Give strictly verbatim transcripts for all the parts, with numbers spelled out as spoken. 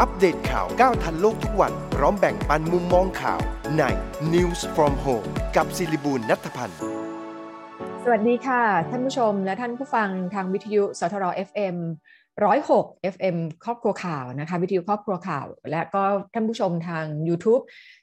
อัปเดตข่าวก้าวทันโลกทุกวันพร้อมแบ่งปันมุมมองข่าวใน News from home กับศิริบูลย์ ณัฐพันธ์สวัสดีค่ะท่านผู้ชมและท่านผู้ฟังทางวิทยุสทร เอฟ เอ็ม หนึ่งศูนย์หก เอฟ เอ็ม ครอบครัวข่าวนะคะวิทยุครอบครัวข่าวและก็ท่านผู้ชมทาง YouTube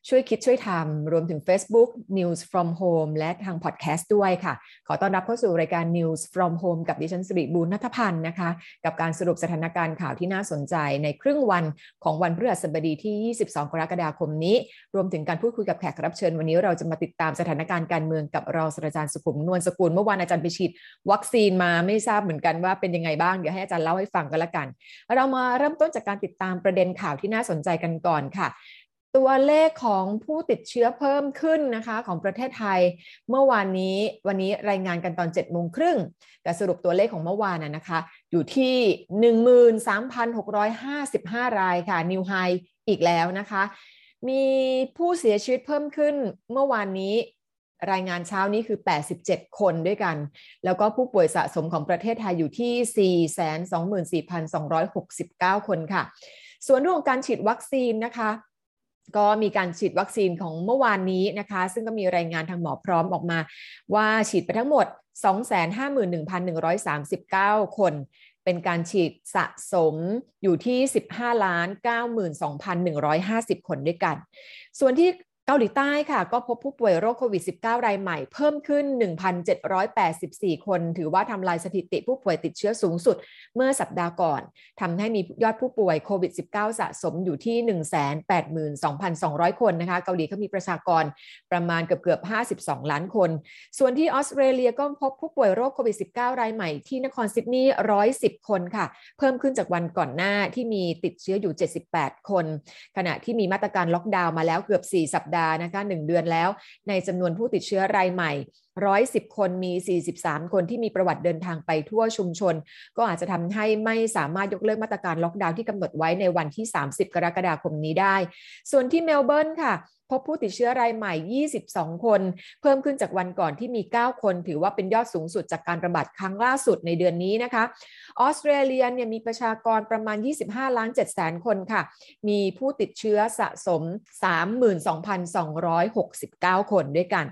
ช่วยคิดช่วยทำรวมถึง Facebook News from home และทางพอดแคสต์ด้วยค่ะขอต้อนรับเข้าสู่รายการ News from home กับดิฉันศิริบูลย์ณัฐพันธ์นะคะกับการสรุปสถานการณ์ข่าวที่น่าสนใจในครึ่งวันของวันพฤหัสบดีที่ยี่สิบสองกรกฎาคมนี้รวมถึงการพูดคุยกับแขกรับเชิญวันนี้เราจะมาติดตามสถานการณ์การเมืองกับรองศาสตราจารย์สุขุมนวลสกุลเมื่อวานอาจารย์ไปฉีดวัคซีนมาไม่ทราบเหมือนกันว่าเป็นยังไงบ้างเดี๋ยวให้อาจารย์เล่าให้ฟังกันละกันเรามาเริ่มต้นจากการติดตามประเด็นข่าวที่น่าสนใจกันก่อนค่ะตัวเลขของผู้ติดเชื้อเพิ่มขึ้นนะคะของประเทศไทยเมื่อวานนี้วันนี้รายงานกันตอน เจ็ดโมงครึ่งแต่สรุปตัวเลขของเมื่อวานน่ะนะคะอยู่ที่ หนึ่งหมื่นสามพันหกร้อยห้าสิบห้า รายค่ะนิวไฮอีกแล้วนะคะมีผู้เสียชีวิตเพิ่มขึ้นเมื่อวานนี้รายงานเช้านี้คือแปดสิบเจ็ดคนด้วยกันแล้วก็ผู้ป่วยสะสมของประเทศไทยอยู่ที่ สี่แสนสองหมื่นสี่พันสองร้อยหกสิบเก้า คนค่ะส่วนเรื่องการฉีดวัคซีนนะคะก็มีการฉีดวัคซีนของเมื่อวานนี้นะคะซึ่งก็มีรายงานทางหมอพร้อมออกมาว่าฉีดไปทั้งหมด สองแสนห้าหมื่นหนึ่งพันหนึ่งร้อยสามสิบเก้า คนเป็นการฉีดสะสมอยู่ที่ สิบห้าล้านเก้าหมื่นสองพันหนึ่งร้อยห้าสิบ คนด้วยกันส่วนที่เกาหลีใต้ค่ะก็พบผู้ป่วยโรคโควิด สิบเก้า รายใหม่เพิ่มขึ้น หนึ่งพันเจ็ดร้อยแปดสิบสี่ คนถือว่าทำลายสถิติผู้ป่วยติดเชื้อสูงสุดเมื่อสัปดาห์ก่อนทำให้มียอดผู้ป่วยโควิด สิบเก้า สะสมอยู่ที่ หนึ่งแสนแปดหมื่นสองพันสองร้อย คนนะคะเกาหลีเขามีประชากรประมาณเกือบๆห้าสิบสองล้านคนส่วนที่ออสเตรเลียก็พบผู้ป่วยโรคโควิด สิบเก้า รายใหม่ที่นครซิดนีย์หนึ่งร้อยสิบคนค่ะเพิ่มขึ้นจากวันก่อนหน้าที่มีติดเชื้ออยู่เจ็ดสิบแปดคนขณะที่มีมาตรการล็อกดาวน์มาแล้วเกือบสี่สัปดาห์นะคะหนึ่งเดือนแล้วในจำนวนผู้ติดเชื้อรายใหม่หนึ่งร้อยสิบคนมีสี่สิบสามคนที่มีประวัติเดินทางไปทั่วชุมชนก็อาจจะทำให้ไม่สามารถยกเลิกมาตรการล็อกดาวน์ที่กำหนดไว้ในวันที่สามสิบกรกฎาคมนี้ได้ส่วนที่เมลเบิร์นค่ะพบผู้ติดเชื้อรายใหม่ยี่สิบสองคนเพิ่มขึ้นจากวันก่อนที่มีเก้าคนถือว่าเป็นยอดสูงสุดจากการระบาดครั้งล่าสุดในเดือนนี้นะคะออสเตรเลียเนี่ยมีประชากรประมาณ ยี่สิบห้าล้านเจ็ดแสนคนค่ะมีผู้ติดเชื้อสะสม สามหมื่นสองพันสองร้อยหกสิบเก้าคนด้วยกัน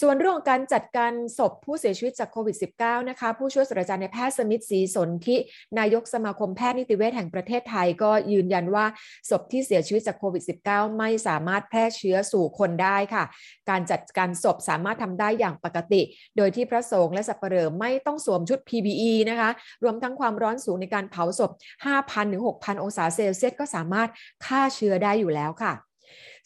ส่วนเรื่องการจัดการศพผู้เสียชีวิตจากโควิด สิบเก้า นะคะผู้ช่วยศาสตราจารย์นายแพทย์สมิทธิ์ศรีสนธินายกสมาคมแพทย์นิติเวชแห่งประเทศไทยก็ยืนยันว่าศพที่เสียชีวิตจากโควิด สิบเก้า ไม่สามารถแพร่เชื้อสู่คนได้ค่ะการจัดการศพสามารถทำได้อย่างปกติโดยที่พระสงฆ์และสัปเหร่อไม่ต้องสวมชุด พี พี อี นะคะรวมทั้งความร้อนสูงในการเผาศพ ห้าพันถึงหกพันองศาเซลเซียสก็สามารถฆ่าเชื้อได้อยู่แล้วค่ะ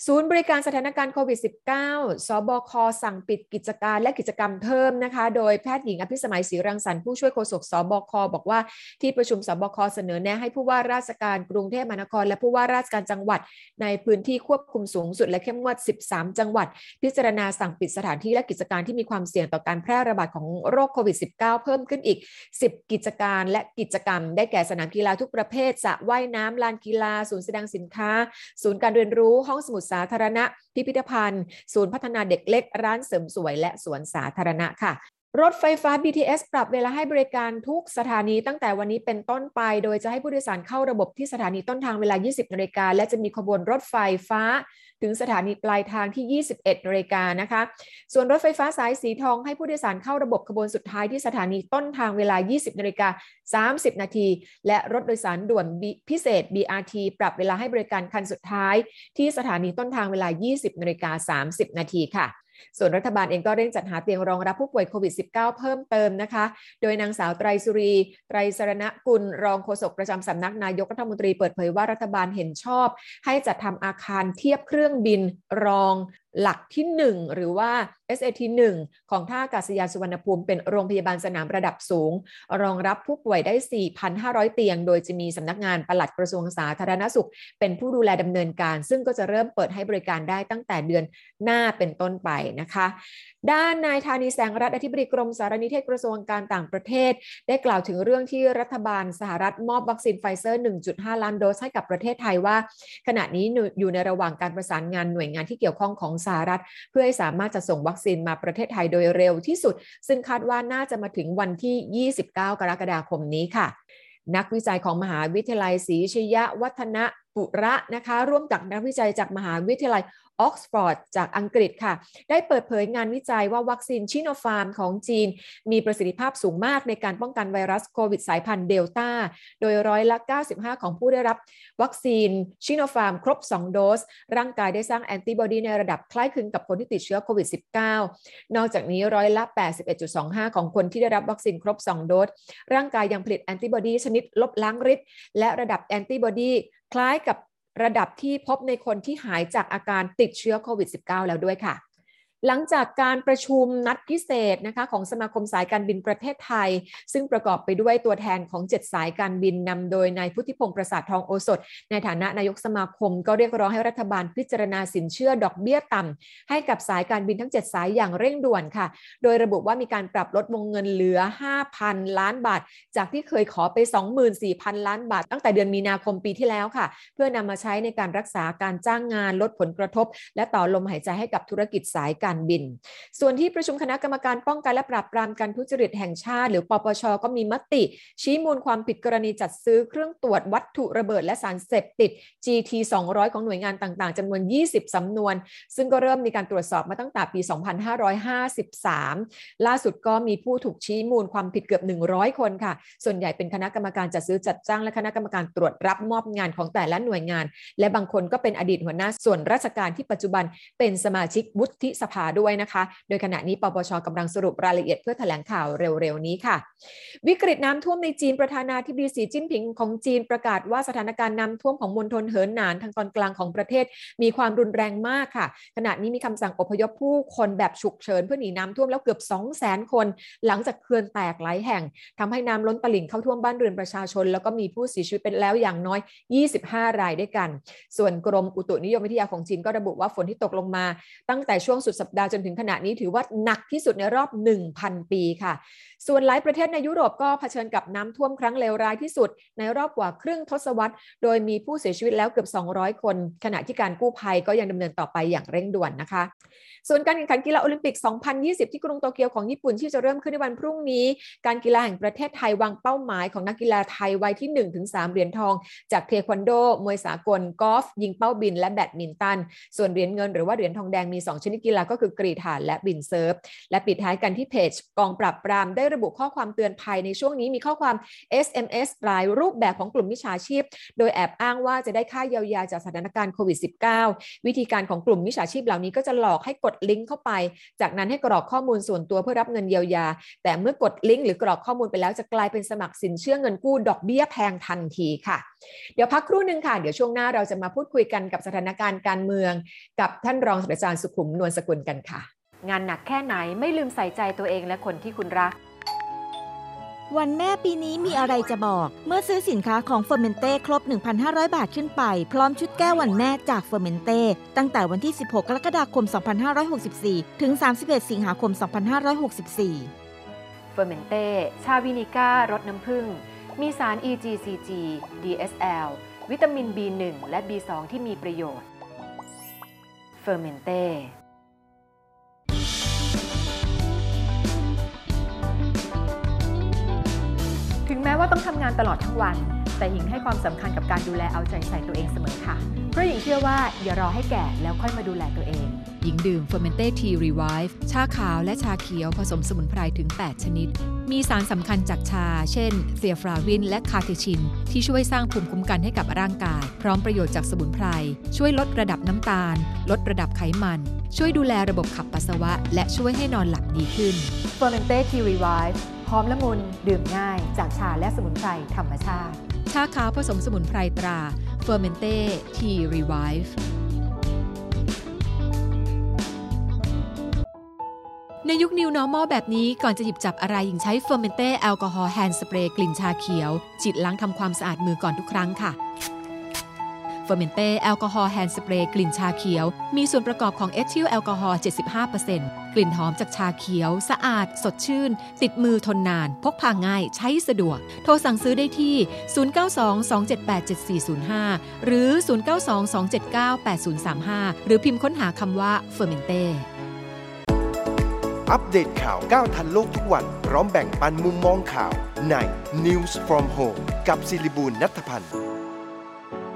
ศูนย์บริการสถานการณ์โควิด สิบเก้า สบค.สั่งปิดกิจการและกิจกรรมเพิ่มนะคะโดยแพทย์หญิงอภิสมัยศรีรังสรรค์ผู้ช่วยโฆษกสบค.บอกว่าที่ประชุมสบค.เสนอแนะให้ผู้ว่าราชการกรุงเทพมหานครและผู้ว่าราชการจังหวัดในพื้นที่ควบคุมสูงสุดและเข้มงวดสิบสามจังหวัดพิจารณาสั่งปิดสถานที่และกิจการที่มีความเสี่ยงต่อการแพร่ระบาดของโรคโควิด สิบเก้า เพิ่มขึ้นอีกสิบกิจการและกิจกรรมได้แก่สนามกีฬาทุกประเภทสระว่ายน้ำลานกีฬาศูนย์แสดงสินค้าศูนย์การเรียนรู้ห้องสมุดสาธารณะพิพิธภัณฑ์ศูนย์พัฒนาเด็กเล็กร้านเสริมสวยและสวนสาธารณะค่ะรถไฟฟ้า บี ที เอส ปรับเวลาให้บริการทุกสถานีตั้งแต่วันนี้เป็นต้นไปโดยจะให้ผู้โดยสารเข้าระบบที่สถานีต้นทางเวลา ยี่สิบนาฬิกาและจะมีขบวนรถไฟฟ้าถึงสถานีปลายทางที่ ยี่สิบเอ็ดนาฬิกานะคะส่วนรถไฟฟ้าสายสีทองให้ผู้โดยสารเข้าระบบขบวนสุดท้ายที่สถานีต้นทางเวลา ยี่สิบนาฬิกาสามสิบนาทีและรถโดยสารด่วนพิเศษ บี อาร์ ที ปรับเวลาให้บริการคันสุดท้ายที่สถานีต้นทางเวลา ยี่สิบนาฬิกาสามสิบนาทีค่ะส่วนรัฐบาลเองก็เร่งจัดหาเตียงรองรับผู้ป่วยโควิด สิบเก้า เพิ่มเติมนะคะโดยนางสาวไตรสุรีไตรสรณกุลรองโฆษกประจำสำนักนายกรัฐมนตรีเปิดเผยว่ารัฐบาลเห็นชอบให้จัดทำอาคารเทียบเครื่องบินรองหลักที่หนึ่งหรือว่า เอส เอ ที หนึ่ง ของท่าอากาศยานสุวรรณภูมิเป็นโรงพยาบาลสนามระดับสูงรองรับผู้ป่วยได้ สี่พันห้าร้อยเตียงโดยจะมีสำนักงานปลัดกระทรวงสาธารณสุขเป็นผู้ดูแลดำเนินการซึ่งก็จะเริ่มเปิดให้บริการได้ตั้งแต่เดือนหน้าเป็นต้นไปนะคะด้านนายธานีแสงรัตน์อธิบดีกรมสารนิเทศกระทรวงการต่างประเทศได้กล่าวถึงเรื่องที่รัฐบาลสหรัฐมอบวัคซีนไฟเซอร์ หนึ่งจุดห้าล้านโดสให้กับประเทศไทยว่าขณะนี้อยู่ในระหว่างการประสานงานหน่วยงานที่เกี่ยวข้องของสหรัฐเพื่อให้สามารถจะส่งวัคซีนมาประเทศไทยโดยเร็วที่สุดซึ่งคาดว่าน่าจะมาถึงวันที่ยี่สิบเก้ากรกฎาคมนี้ค่ะนักวิจัยของมหาวิทยาลัยศรีชยวัฒนะ ปุระนะคะร่วมกับนักวิจัยจากมหาวิทยาลัยออกซฟอร์ดจากอังกฤษค่ะได้เปิดเผยงานวิจัยว่าวัคซีนชิโนฟาร์มของจีนมีประสิทธิภาพสูงมากในการป้องกันไวรัสโควิดสายพันธุ์เดลต้าโดยร้อยละเก้าสิบห้าของผู้ได้รับวัคซีนชิโนฟาร์มครบสองโดสร่างกายได้สร้างแอนติบอดีในระดับคล้ายคลึงกับคนที่ติดเชื้อโควิด สิบเก้า นอกจากนี้ร้อยละ แปดสิบเอ็ดจุดสองห้า ของคนที่ได้รับวัคซีนครบสองโดสร่างกายยังผลิตแอนติบอดีชนิดลบล้างฤทธิ์และระดับแอนติบอดีคล้ายกับระดับที่พบในคนที่หายจากอาการติดเชื้อโควิด สิบเก้า แล้วด้วยค่ะหลังจากการประชุมนัดพิเศษนะคะของสมาคมสายการบินประเทศไทยซึ่งประกอบไปด้วยตัวแทนของเจ็ดสายการบินนำโดยนายพุทธิพงศ์ประสาททองโอสถในฐานะนายกสมาคมก็เรียกร้องให้รัฐบาลพิจารณาสินเชื่อดอกเบี้ยต่ำให้กับสายการบินทั้งเจ็ดสายอย่างเร่งด่วนค่ะโดยระบุว่ามีการปรับลดวงเงินเหลือ ห้าพัน ล้านบาทจากที่เคยขอไป สองหมื่นสี่พัน ล้านบาทตั้งแต่เดือนมีนาคมปีที่แล้วค่ะเพื่อนำมาใช้ในการรักษาการจ้างงานลดผลกระทบและต่อลมหายใจให้กับธุรกิจสายการการบินส่วนที่ประชุมคณะกรรมการป้องกันและปราบปรามการทุจริตแห่งชาติหรือปปช.ก็มีมติชี้มูลความผิดกรณีจัดซื้อเครื่องตรวจวัตถุระเบิดและสารเสพติด จี ที สองร้อย ของหน่วยงานต่างๆจำนวนยี่สิบสำนวนซึ่งก็เริ่มมีการตรวจสอบมาตั้งแต่ปีสองพันห้าร้อยห้าสิบสามล่าสุดก็มีผู้ถูกชี้มูลความผิดเกือบหนึ่งร้อยคนค่ะส่วนใหญ่เป็นคณะกรรมการจัดซื้อจัดจ้างและคณะกรรมการตรวจรับมอบงานของแต่ละหน่วยงานและบางคนก็เป็นอดีตหัวหน้าส่วนราชการที่ปัจจุบันเป็นสมาชิกวุฒิสภาด้วยนะคะโดยขณะนี้ปปช.กำลังสรุปรายละเอียดเพื่อแถลงข่าวเร็วๆนี้ค่ะวิกฤตน้ำท่วมในจีนประธานาธิบดีสีจิ้นผิงของจีนประกาศว่าสถานการณ์น้ำท่วมของมณฑลเหอหนานทางตอนกลางของประเทศมีความรุนแรงมากค่ะขณะนี้มีคำสั่งอพยพผู้คนแบบฉุกเฉินเพื่อหนีน้ำท่วมแล้วเกือบ สองแสน คนหลังจากเขื่อนแตกหลายแห่งทำให้น้ำล้นตลิ่งเข้าท่วมบ้านเรือนประชาชนแล้วก็มีผู้เสียชีวิตไปแล้วอย่างน้อยยี่สิบห้ารายด้วยกันส่วนกรมอุตุนิยมวิทยาของจีนก็ระบุว่าฝนที่ตกลงมาตั้งแต่ช่วงสุดสัปดาห์จนถึงขณะนี้ถือว่าหนักที่สุดในรอบ หนึ่งพัน ปีค่ะส่วนหลายประเทศในยุโรปก็เผชิญกับน้ำท่วมครั้งเลวร้ายที่สุดในรอบกว่าครึ่งทศวรรษโดยมีผู้เสียชีวิตแล้วเกือบสองร้อยคนขณะที่การกู้ภัยก็ยังดำเนินต่อไปอย่างเร่งด่วนนะคะส่วนการแข่งขันกีฬาโอลิมปิกสองพันยี่สิบที่กรุงโตเกียวของญี่ปุ่นที่จะเริ่มขึ้นในวันพรุ่งนี้การกีฬาแห่งประเทศไทยวางเป้าหมายของนักกีฬาไทยไว้ที่ หนึ่งถึงสาม เหรียญทองจากเทควันโดมวยสากลกอล์ฟยิงเป้าบินและแบดมินตันส่วนเหรียญเงินหรือว่าเหรียญทองแดงมีสองชนิดกีฬาก็คือกรีฑาและวินเซิร์ฟและปิดท้ายกันที่เพจกองปราบปรามได้ระบุข้อความเตือนภัยในช่วงนี้มีข้อความ เอส เอ็ม เอส หลายรูปแบบของกลุ่มมิจฉาชีพโดยแอบอ้างว่าจะได้ค่าเยียวยาจากสถานการณ์โควิด สิบเก้า วิธีการของกลุ่มมิจฉาชีพเหล่านี้ก็จะหลอกให้กดลิงก์เข้าไปจากนั้นให้กรอกข้อมูลส่วนตัวเพื่อรับเงินเยียวยาแต่เมื่อกดลิงก์หรือกรอกข้อมูลไปแล้วจะกลายเป็นสมัครสินเชื่อเงินกู้ดอกเบี้ยแพงทันทีค่ะเดี๋ยวพักครู่นึงค่ะเดี๋ยวช่วงหน้าเราจะมาพูดคุยกันกับสถานการณ์การเมืองกับท่านรองศาสตราจารย์สุขุมนวลสกุลกันค่ะงานหนักแค่ไหนไม่ลืมใส่ใจตัวเองและคนที่คุณรักวันแม่ปีนี้มีอะไรจะบอกเมื่อซื้อสินค้าของ Fermente ครบ หนึ่งพันห้าร้อย บาทขึ้นไปพร้อมชุดแก้ววันแม่จาก Fermente ตั้งแต่วันที่สิบหกกรกฎาคมสองพันห้าร้อยหกสิบสี่ถึงสามสิบเอ็ดสิงหาคมสองพันห้าร้อยหกสิบสี่ Fermente ชาวินิก้ารสน้ำผึ้งมีสาร อี จี ซี จี ดี เอส แอล วิตามิน บี หนึ่ง และ บี สอง ที่มีประโยชน์ Fermenteแม้ว่าต้องทำงานตลอดทั้งวันแต่หญิงให้ความสำคัญกับการดูแลเอาใจใส่ตัวเองเสมอค่ะเพราะหญิงเชื่อว่าอย่ารอให้แก่แล้วค่อยมาดูแลตัวเองหญิงดื่ม Fermented Tea Revive ชาขาวและชาเขียวผสมสมุนไพรถึงแปดชนิดมีสารสำคัญจากชาเช่นเซียฟราวินและคาเทชินที่ช่วยสร้างภูมิคุ้มกันให้กับร่างกายพร้อมประโยชน์จากสมุนไพรช่วยลดระดับน้ำตาลลดระดับไขมันช่วยดูแลระบบขับปัสสาวะและช่วยให้นอนหลับดีขึ้น Fermented Tea Reviveหอมละมุนดื่มง่ายจากชาและสมุนไพรธรรมชาติชาขาวผสมสมุนไพรตรา Fermented Tea Revive ในยุค New Normal แบบนี้ก่อนจะหยิบจับอะไรหญิงใช้ Fermented Alcohol Hand Spray กลิ่นชาเขียวฉีดล้างทำความสะอาดมือก่อนทุกครั้งค่ะFermented Alcohol Hand Spray กลิ่นชาเขียวมีส่วนประกอบของเอทิลแอลกอฮอล์ เจ็ดสิบห้าเปอร์เซ็นต์ กลิ่นหอมจากชาเขียวสะอาดสดชื่นติดมือทนนานพกพาง่ายใช้สะดวกโทรสั่งซื้อได้ที่ศูนย์ เก้า สอง สอง เจ็ด แปด เจ็ด สี่ ศูนย์ ห้าหรือศูนย์ เก้า สอง สอง เจ็ด เก้า แปด ศูนย์ สาม ห้าหรือพิมพ์ค้นหาคำว่า Fermented อัปเดตข่าวก้าวทันโลกทุกวันพร้อมแบ่งปันมุมมองข่าวใน News from home กับศิริบูลณัฐพันธ์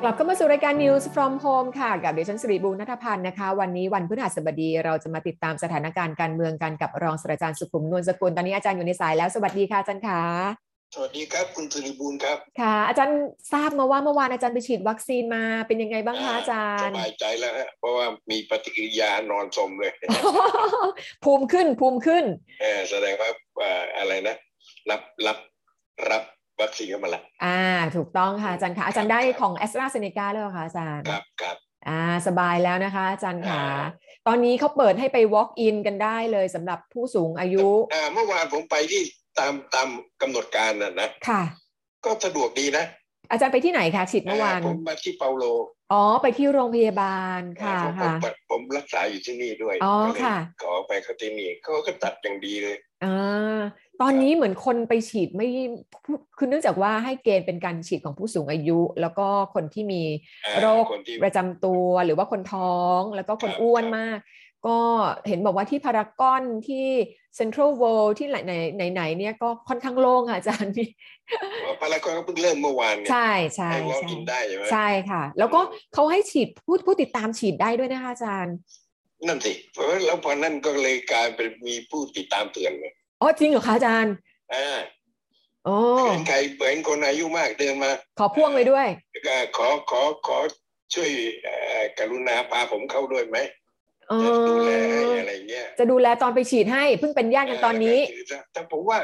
กลับเข้ามาสู่รายการ News from home ค่ะกับดิฉันสิริบูรณ์ณัฐพันธ์นะคะวันนี้วันพฤหัสบดีเราจะมาติดตามสถานการณ์การเมืองกันกับรองศาสตราจารย์สุขุมนวลสกุลตอนนี้อาจารย์อยู่ในสายแล้วสวัสดีค่ะอาจารย์ค่ะสวัสดีครับคุณสิริบูรณ์ครับค่ะอาจารย์ทราบมาว่าเมื่อวานอาจารย์ไปฉีดวัคซีนมาเป็นยังไงบ้างคะอาจารย์สบายใจแล้วฮะเพราะว่ามีปฏิกิริยานอนสมเลย ภูมิขึ้นภูมิขึ้นเออแสดงว่าอะไรนะรับรับรับวัคซีนเข้ามาละอ่าถูกต้องค่ะอาจารย์ค่ะอาจารย์ได้ของ AstraZeneca แล้วค่ะอาจารย์ครับครับอ่าสบายแล้วนะคะอาจารย์ค่ะตอนนี้เขาเปิดให้ไป walk in กันได้เลยสำหรับผู้สูงอายุอ่าเมื่อวานผมไปที่ตามตามกำหนดการน่ะนะค่ะก็สะดวกดีนะอาจารย์ไปที่ไหนคะฉีดเมื่อวานผมมาที่เปาโลอ๋อไปที่โรงพยาบาลค่ะค่ะผมรักษาอยู่ที่นี่ด้วยอ๋อค่ะขอไปเขาที่นี่เขาก็ตัดอย่างดีเลยอ่าตอนนี้เหมือนคนไปฉีดไม่คือเนื่องจากว่าให้เกณฑ์เป็นการฉีดของผู้สูงอายุแล้วก็คนที่มีโรคประจำตัวหรือว่าคนท้องแล้วก็คนอ้วนมากก็เห็นบอกว่าที่พารากอนที่เซ็นทรัลเวิลด์ที่ไหนไหนเนี่ยก็ค่อนข้างโล่งค่ะอาจารย์พี่พารากอนก็เพิ่งเริ่มเมื่อวานเนี่ยใช่ใช่ให้ลองกินได้ใช่ไหมใช่ค่ะแล้วก็เขาให้ฉีดผู้ผู้ติดตามฉีดได้ด้วยนะคะอาจารย์นั่นสิเพราะแล้วพอนั่นก็เลยกลายเป็นมีผู้ติดตามเตือนเลยอ๋อจริงเหรอคะอาจารย์อ่าโอ้ใครเห็นคนอายุมากเดินมาขอพ่วงไปด้วยขอขอขอช่วยกรุณาพาผมเข้าด้วยไหมจะดูแลอะไรเงี้ยจะดูแลตอนไปฉีดให้เพิ่งเป็นญาติกันตอนนี้แต่ผมว่า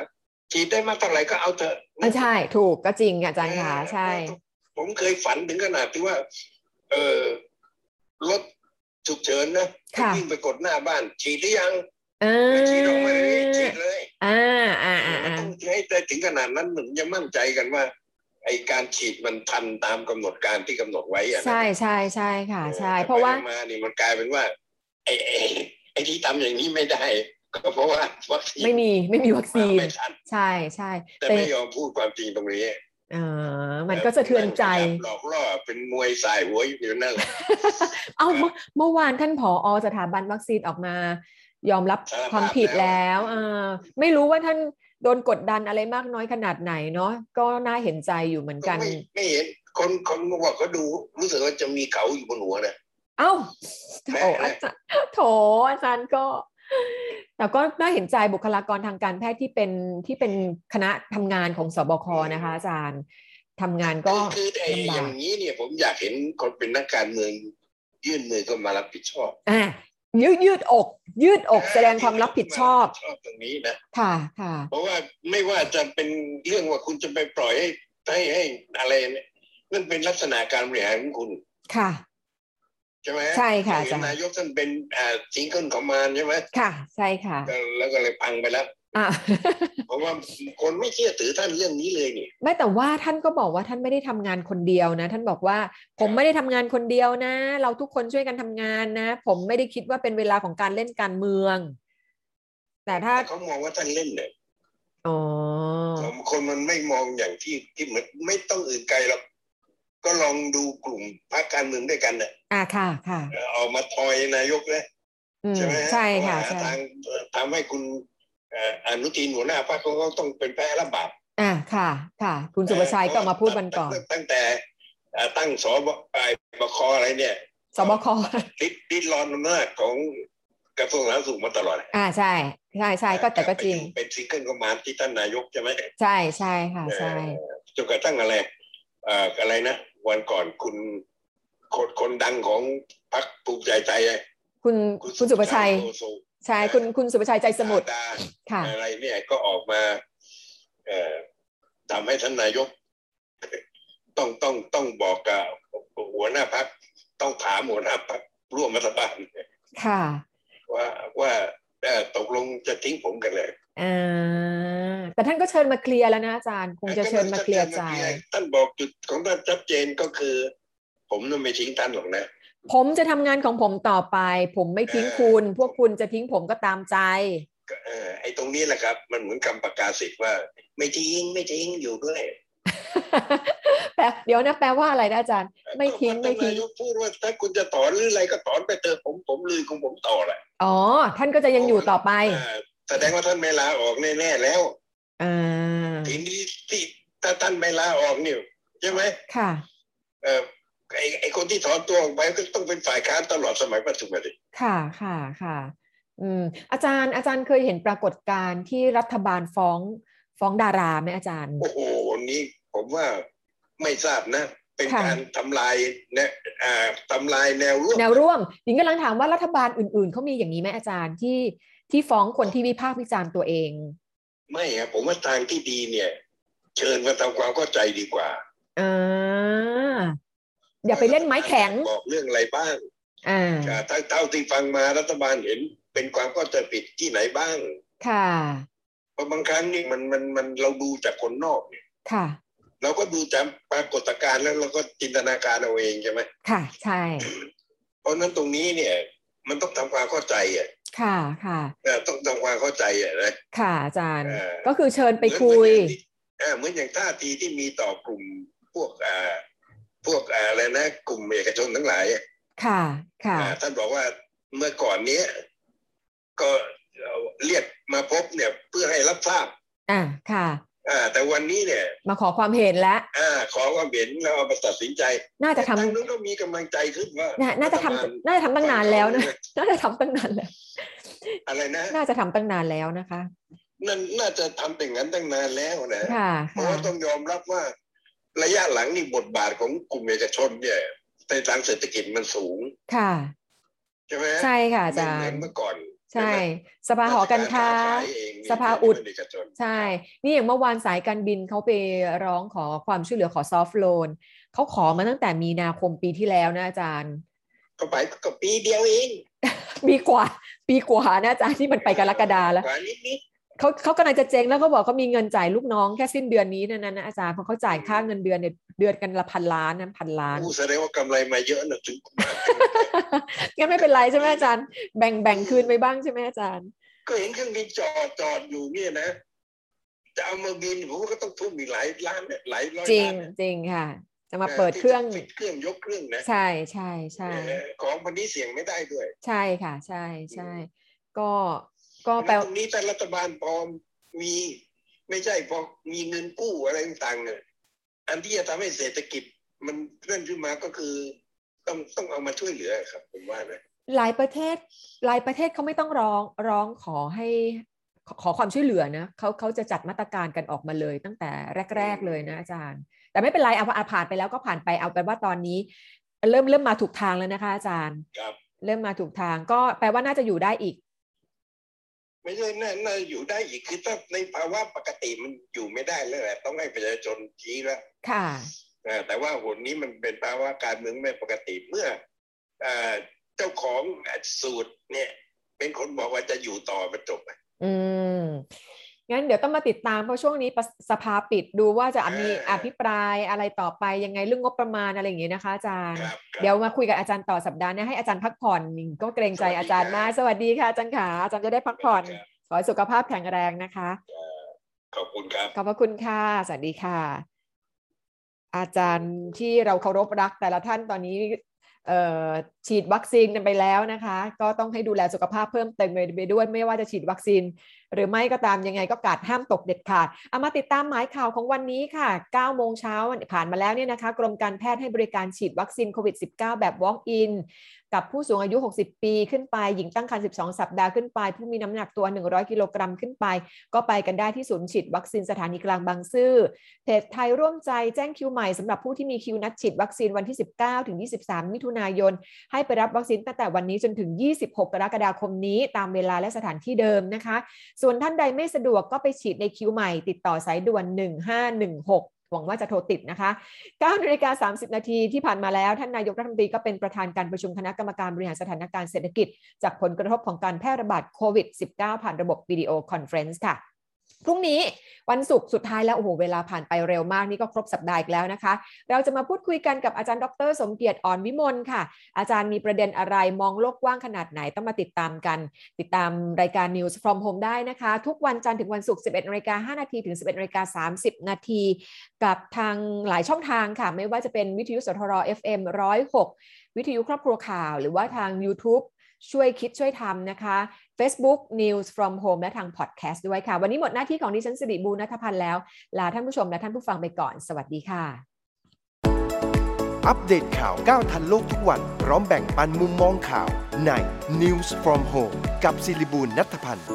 ฉีดได้มากเท่าไหร่ก็เอาเถอะไม่ใช่ถูกก็จริงอาจารย์ค่ะใช่ผมเคยฝันถึงขนาดที่ว่าเออรถฉุกเฉินนะวิ่งไปกดหน้าบ้านฉีดหรือยังอ่าฉีดลงไปฉีดเลยอ่าอ่าอ่าต้องให้ได้ถึงขนาดนั้นหนึ่งจะมั่นใจกันว่าไอการฉีดมันทันตามกำหนดการที่กำหนดไว้อะใช่ใช่ใช่ค่ะใช่เพราะว่ามานี่มันกลายเป็นว่าไอ้ไอ้ที่ทำอย่างนี้ไม่ได้ก็เพราะว่าวัคซีนไม่มีไม่มีวัคซีนใช่ใช่แต่ไม่ยอมพูดความจริงตรงนี้อ่ามันก็สะเทือนใจหลอกล่อเป็นมวยสายหัวอยู่นั่นแหละเอ้าเมื่อวานท่านผอ.สถาบันวัคซีนออกมายอมรับความผิดแล้วอ่าไม่รู้ว่าท่านโดนกดดันอะไรมากน้อยขนาดไหนเนาะก็น่าเห็นใจอยู่เหมือนกันไม่ไม่เห็นคนคนบอกว่าก็ดูรู้สึกว่าจะมีเขาอยู่บนหัวนะเอ้าโถอาจารย์โถอาจารย์ก็แต่ก็น่าเห็นใจบุคลากรทางการแพทย์ที่เป็นที่เป็นคณะทำงานของสบคนะคะอาจารย์ทำงานก็คือไอ้อย่างนี้เนี่ยผมอยากเห็นคนเป็นนักการเมืองยื่นมือก็มารับผิดชอบอ่ะยืดยืดอกยืดอกแสดงความรับผิดชอบชอบตรงนี้นะค่ะค่ะเพราะว่าไม่ว่าจะเป็นเรื่องว่าคุณจะไปปล่อยให้ให้ให้อะไรเนี่ยนั่นเป็นลักษณะการบริหารของคุณค่ะใช่ไหมใช่ค่ะนายกท่านเป็นอ่าซิงเกิลคอมมานด์ใช่ไหมค่ะใช่ค่ะแล้วก็เลยพังไปแล้วเพราะว่าคนไม่เชื่อถือท่านเรื่องนี้เลยนี่ไม่แต่ว่าท่านก็บอกว่าท่านไม่ได้ทำงานคนเดียวนะท่านบอกว่าผมไม่ได้ทำงานคนเดียวนะเราทุกคนช่วยกันทำงานนะผมไม่ได้คิดว่าเป็นเวลาของการเล่นการเมืองแต่ถ้าเขามองว่าท่านเล่นเนี่ยอ๋อคนมันไม่มองอย่างที่ที่เหมือนไม่ต้องอื่นไกลหรอกก็ลองดูกลุ่มพรรคการเมืองด้วยกันเนี่ยอ่าค่ะค่ะออกมาทอยนายกเลยใช่ไหมใช่ค่ะทางทำให้คุณอนุทินหัวหน้าพรรคก็ต้องเป็นแพ้รับบาปอ่าค่ะค่ะคุณสุภชัยก็มาพูดวันก่อนตั้งแต่ตั้งสบคอะไรเนี่ยสบคดิ้นรอนมากของกระทรวงสาธารณสุขมาตลอดอ่าใช่ใช่ใช่ก็แต่ก็จริงเป็นซิงเกิลคอมมานด์ที่ท่านนายกใช่ไหมใช่ใช่ค่ะใช่จนกระทั่งอะไรอ่าอะไรนะวันก่อนคุณคนคนดังของพรรคภูมิใจไทยคุณคุณสุภชัยใช่คุณคุณสุภชัยใจสมุทรค่ะอะไรเนี่ยก็ออกมาเอ่อทำให้ท่านนายกต้องต้องต้องบอกกับหัวหน้าพรรคต้องถามหัวหน้าพรรคร่วมรัฐบาลค่ะว่าว่าตกลงจะทิ้งผมกันเลยอ่าแต่ท่านก็เชิญมาเคลียร์แล้วนะอาจารย์คงจะเชิญมาเคลียร์ใจท่านบอกจุดของท่านชัดเจนก็คือผมน่ะไม่ทิ้งท่านหรอกนะผมจะทำงานของผมต่อไปผมไม่ทิ้งคุณพวกคุณจะทิ้งผมก็ตามใจเออไอ้ตรงนี้แหละครับมันเหมือนคำประกาศสิทธิ์ว่าไม่ทิ้งไม่ทิ้งอยู่ด้วยแปลเดี๋ยวนะแปลว่าอะไรนะอาจารย์ไม่ทิ้งไม่ทิ้งนายกพูดว่าถ้าคุณจะถอนหรืออะไรก็ถอนไปเถอะผมผมลุยของผมต่อแหละอ๋อท่านก็จะยังอยู่ต่อไปแสดงว่าท่านไม่ลาออกแน่ๆแล้วอ่าทีนี้ที่ถ้าท่านไม่ลาออกนี่ใช่ไหมค่ะเออไอ ที่ถอนตัวออกไปก็ต้องเป็นฝ่ายค้านตลอดสมัยปัจจุบันเลยค่ะค่ะค่ะอืมอาจารย์อาจารย์เคยเห็นปรากฏการณ์ที่รัฐบาลฟ้องฟ้องดาราไหมอาจารย์โอ้โหนี่ผมว่าไม่ทราบนะเป็นการทำลายแนวทำลายแนวร่วมแนวร่วมหญิงกำลังถามว่ารัฐบาลอื่นๆเขามีอย่างนี้ไหมอาจารย์ที่ที่ฟ้องคนที่วิพากษ์วิจารณ์ตัวเองไม่ครับผมว่าทางที่ดีเนี่ยเชิญมาทำความเข้าใจดีกว่าอ่าอย่าไปเล่นไม้แข็งบอกเรื่องอะไรบ้างอ่าเท่าที่ฟังมารัฐบาลเห็นเป็นความเข้าใจผิดที่ไหนบ้างค่ะเพราะบางครั้งนี่มันมันมันเราดูจากคนนอกเนี่ยค่ะเราก็ดูจากปรากฏการณ์แล้วเราก็จินตนาการเอาเองใช่ไหมค่ะใช่เพราะนั้นตรงนี้เนี่ยมันต้องทำความเข้าใจอ่ะค่ะค่ะต้องทำความเข้าใจอ่ะนะค่ะอาจารย์ก็คือเชิญไปคุยเหมือนอย่างท่าทีที่มีต่อกลุ่มพวกอ่าพวกอะไรนะกลุ่มเอกชนทั้งหลายค่ะค่ะท่านบอกว่าเมื่อก่อนนี้ก็เรียกมาพบเนี่ยเพื่อให้รับทราบอ่าค่ะอ่าแต่วันนี้เนี่ยมาขอความเห็นแล้วอ่าขอความเห็นแล้วเอามาตัดสินใจน่าจะทำนู้นก็มีกำลังใจขึ้นว่าน่าจะทำน่าจะทำตั้งนานแล้วนะน่าจะทำตั้งนานแล้วอะไรนะน่าจะทำตั้งนานแล้วนะคะนั่นน่าจะทำอย่างนั้นตั้งนานแล้วนะเพราะว่าต้องยอมรับว่าระยะหลังนี่บทบาทของกลุ่มเอกชนเนี่ยในทางเศรษฐกิจมันสูงค่ะใช่ไหมใช่ค่ะอาจารย์เมื่อก่อนใช่สภาหอการค้าสภาอุดใช่นี่อย่างเมื่อวานสายการบินเขาไปร้องขอความช่วยเหลือขอซอฟท์โลนเขาขอมาตั้งแต่มีนาคมปีที่แล้วนะอาจารย์ก็ไปก็ปีเดียวเองปีกว่าปีกว่านะอาจารย์ที่มันไปกรกฎาแล้วเขาเขากำลังจะเจ๊งแล้วเขาบอกเขามีเงินจ่ายลูกน้องแค่สิ้นเดือนนี้นั่นนะอาจารย์เพราะเขาจ่ายค่าเงินเดือนเนี่ยเดือนกันละพันล้านนั้นพันล้านอู้แสดงว่ากำไรมาเยอะนะถึงงั้นไม่เป็นไรใช่ไหมอาจารย์แบ่งแบ่งคืนไปบ้างใช่ไหมอาจารย์ก็เห็นเครื่องบินจอดจอดอยู่เนี่ยนะจะเอามาบินผมก็ต้องทุ่มอีกหลายล้านหลายร้อยล้านจริงจริงค่ะจะมาเปิดเครื่องเครื่องยกเครื่องนะใช่ใช่ใช่ของวันนี้เสี่ยงไม่ได้ด้วยใช่ค่ะใช่ใช่ก็ก็แปลตรงนี้แต่รัฐบาลพอมีไม่ใช่พอมีเงินกู้อะไรต่างๆเนี่ยอันที่จะทำให้เศรษฐกิจมันเคลื่อนขึ้นมาก็คือต้องต้องเอามาช่วยเหลือครับผมว่านะหลายประเทศหลายประเทศเขาไม่ต้องร้องร้องขอให้ขอความช่วยเหลือนะเขาเขาจะจัดมาตรการกันออกมาเลยตั้งแต่แรกๆเลยนะอาจารย์แต่ไม่เป็นไรเอาผ่านไปแล้วก็ผ่านไปเอาเป็นว่าตอนนี้เริ่มเริ่มมาถูกทางแล้วนะคะอาจารย์ครับเริ่มมาถูกทางก็แปลว่าน่าจะอยู่ได้อีกไม่ใช่น่าน่าอยู่ได้อีกคือถ้าในภาวะปกติมันอยู่ไม่ได้แล้วแหละต้องให้ประชาชนชี้แล้วค่ะแต่ว่าหนนี้มันเป็นภาวะการเมืองไม่ปกติเมื่อเจ้าของสูตรเนี่ยเป็นคนบอกว่าจะอยู่ต่อประจบอืมงั้นเดี๋ยวต้องมาติดตามเพราะช่วงนี้สภาปิดดูว่าจะมีอภิปรายอะไรต่อไปยังไงเรื่องงบประมาณอะไรอย่างเงี้ยนะคะอาจารย์เดี๋ยวมาคุยกับอาจารย์ต่อสัปดาห์นี้ให้อาจารย์พักผ่อนก็เกรงใจอาจารย์มากสวัสดีค่ะอาจารย์ขาอาจารย์จะได้พักผ่อนขอสุขภาพแข็งแรงนะคะขอบคุณครับขอบพระคุณค่ะสวัสดีค่ะอาจารย์ที่เราเคารพรักแต่ละท่านตอนนี้ฉีดวัคซีนกันไปแล้วนะคะก็ต้องให้ดูแลสุขภาพเพิ่มเติมไปด้วยไม่ว่าจะฉีดวัคซีนหรือไม่ก็ตามยังไงก็กาดห้ามตกเด็ดขาดเอามาติดตามหมายข่าวของวันนี้ค่ะเก้าโมงเช้าผ่านมาแล้วเนี่ยนะคะกรมการแพทย์ให้บริการฉีดวัคซีนโควิด สิบเก้า แบบ walk in กับผู้สูงอายุหกสิบปีขึ้นไปหญิงตั้งครรภ์สิบสองสัปดาห์ขึ้นไปผู้มีน้ำหนักตัวหนึ่งร้อยกิโลกรัมขึ้นไปก็ไปกันได้ที่ศูนย์ฉีดวัคซีนสถานีกลางบางซื่อเพจไทยร่วมใจแจ้งคิวใหม่สำหรับผู้ที่มีคิวนัดฉีดวัคซีนวันที่สิบเก้าถึงยี่สิบสามมิถุนายนให้ไปรับวัคซีนตั้งแต่วันนี้จนถึงยี่สิบหกกรกฎาคมนี้ตามเวลาและสถานที่เดิมนะคะส่วนท่านใดไม่สะดวกก็ไปฉีดในคิวใหม่ติดต่อสายด่วนหนึ่งห้าหนึ่งหกหวังว่าจะโทรติดนะคะ เก้านาฬิกาสามสิบนาทีที่ผ่านมาแล้วท่านนายกรัฐมนตรีก็เป็นประธานการประชุมคณะกรรมการบริหารสถานการณ์เศรษฐกิจจากผลกระทบของการแพร่ระบาดโควิด สิบเก้า ผ่านระบบวิดีโอคอนเฟรนซ์ค่ะพรุ่งนี้วันศุกร์สุดท้ายแล้วโอ้โหเวลาผ่านไปเร็วมากนี่ก็ครบสัปดาห์อีกแล้วนะคะเราจะมาพูดคุยกันกับอาจารย์ดร.สมเกียรติอ่อนวิมลค่ะอาจารย์มีประเด็นอะไรมองโลกกว้างขนาดไหนต้องมาติดตามกันติดตามรายการ News from home ได้นะคะทุกวันจันทร์ถึงวันศุกร์ สิบเอ็ดนาฬิกาห้านาที ถึง สิบเอ็ดนาฬิกาสามสิบนาทีกับทางหลายช่องทางค่ะไม่ว่าจะเป็นวิทยุสทร เอฟ เอ็ม หนึ่งศูนย์หกวิทยุครอบครัวข่าวหรือว่าทาง YouTubeช่วยคิดช่วยทำนะคะ Facebook News from Home และทางพอดแคสต์ด้วยค่ะวันนี้หมดหน้าที่ของดิฉันสิริบูรณัฐพันธ์แล้วลาท่านผู้ชมและท่านผู้ฟังไปก่อนสวัสดีค่ะ อัปเดตข่าวก้าวทันโลกทุกวันพร้อมแบ่งปันมุมมองข่าวใน News from home กับศิริบูลณัฐพันธ์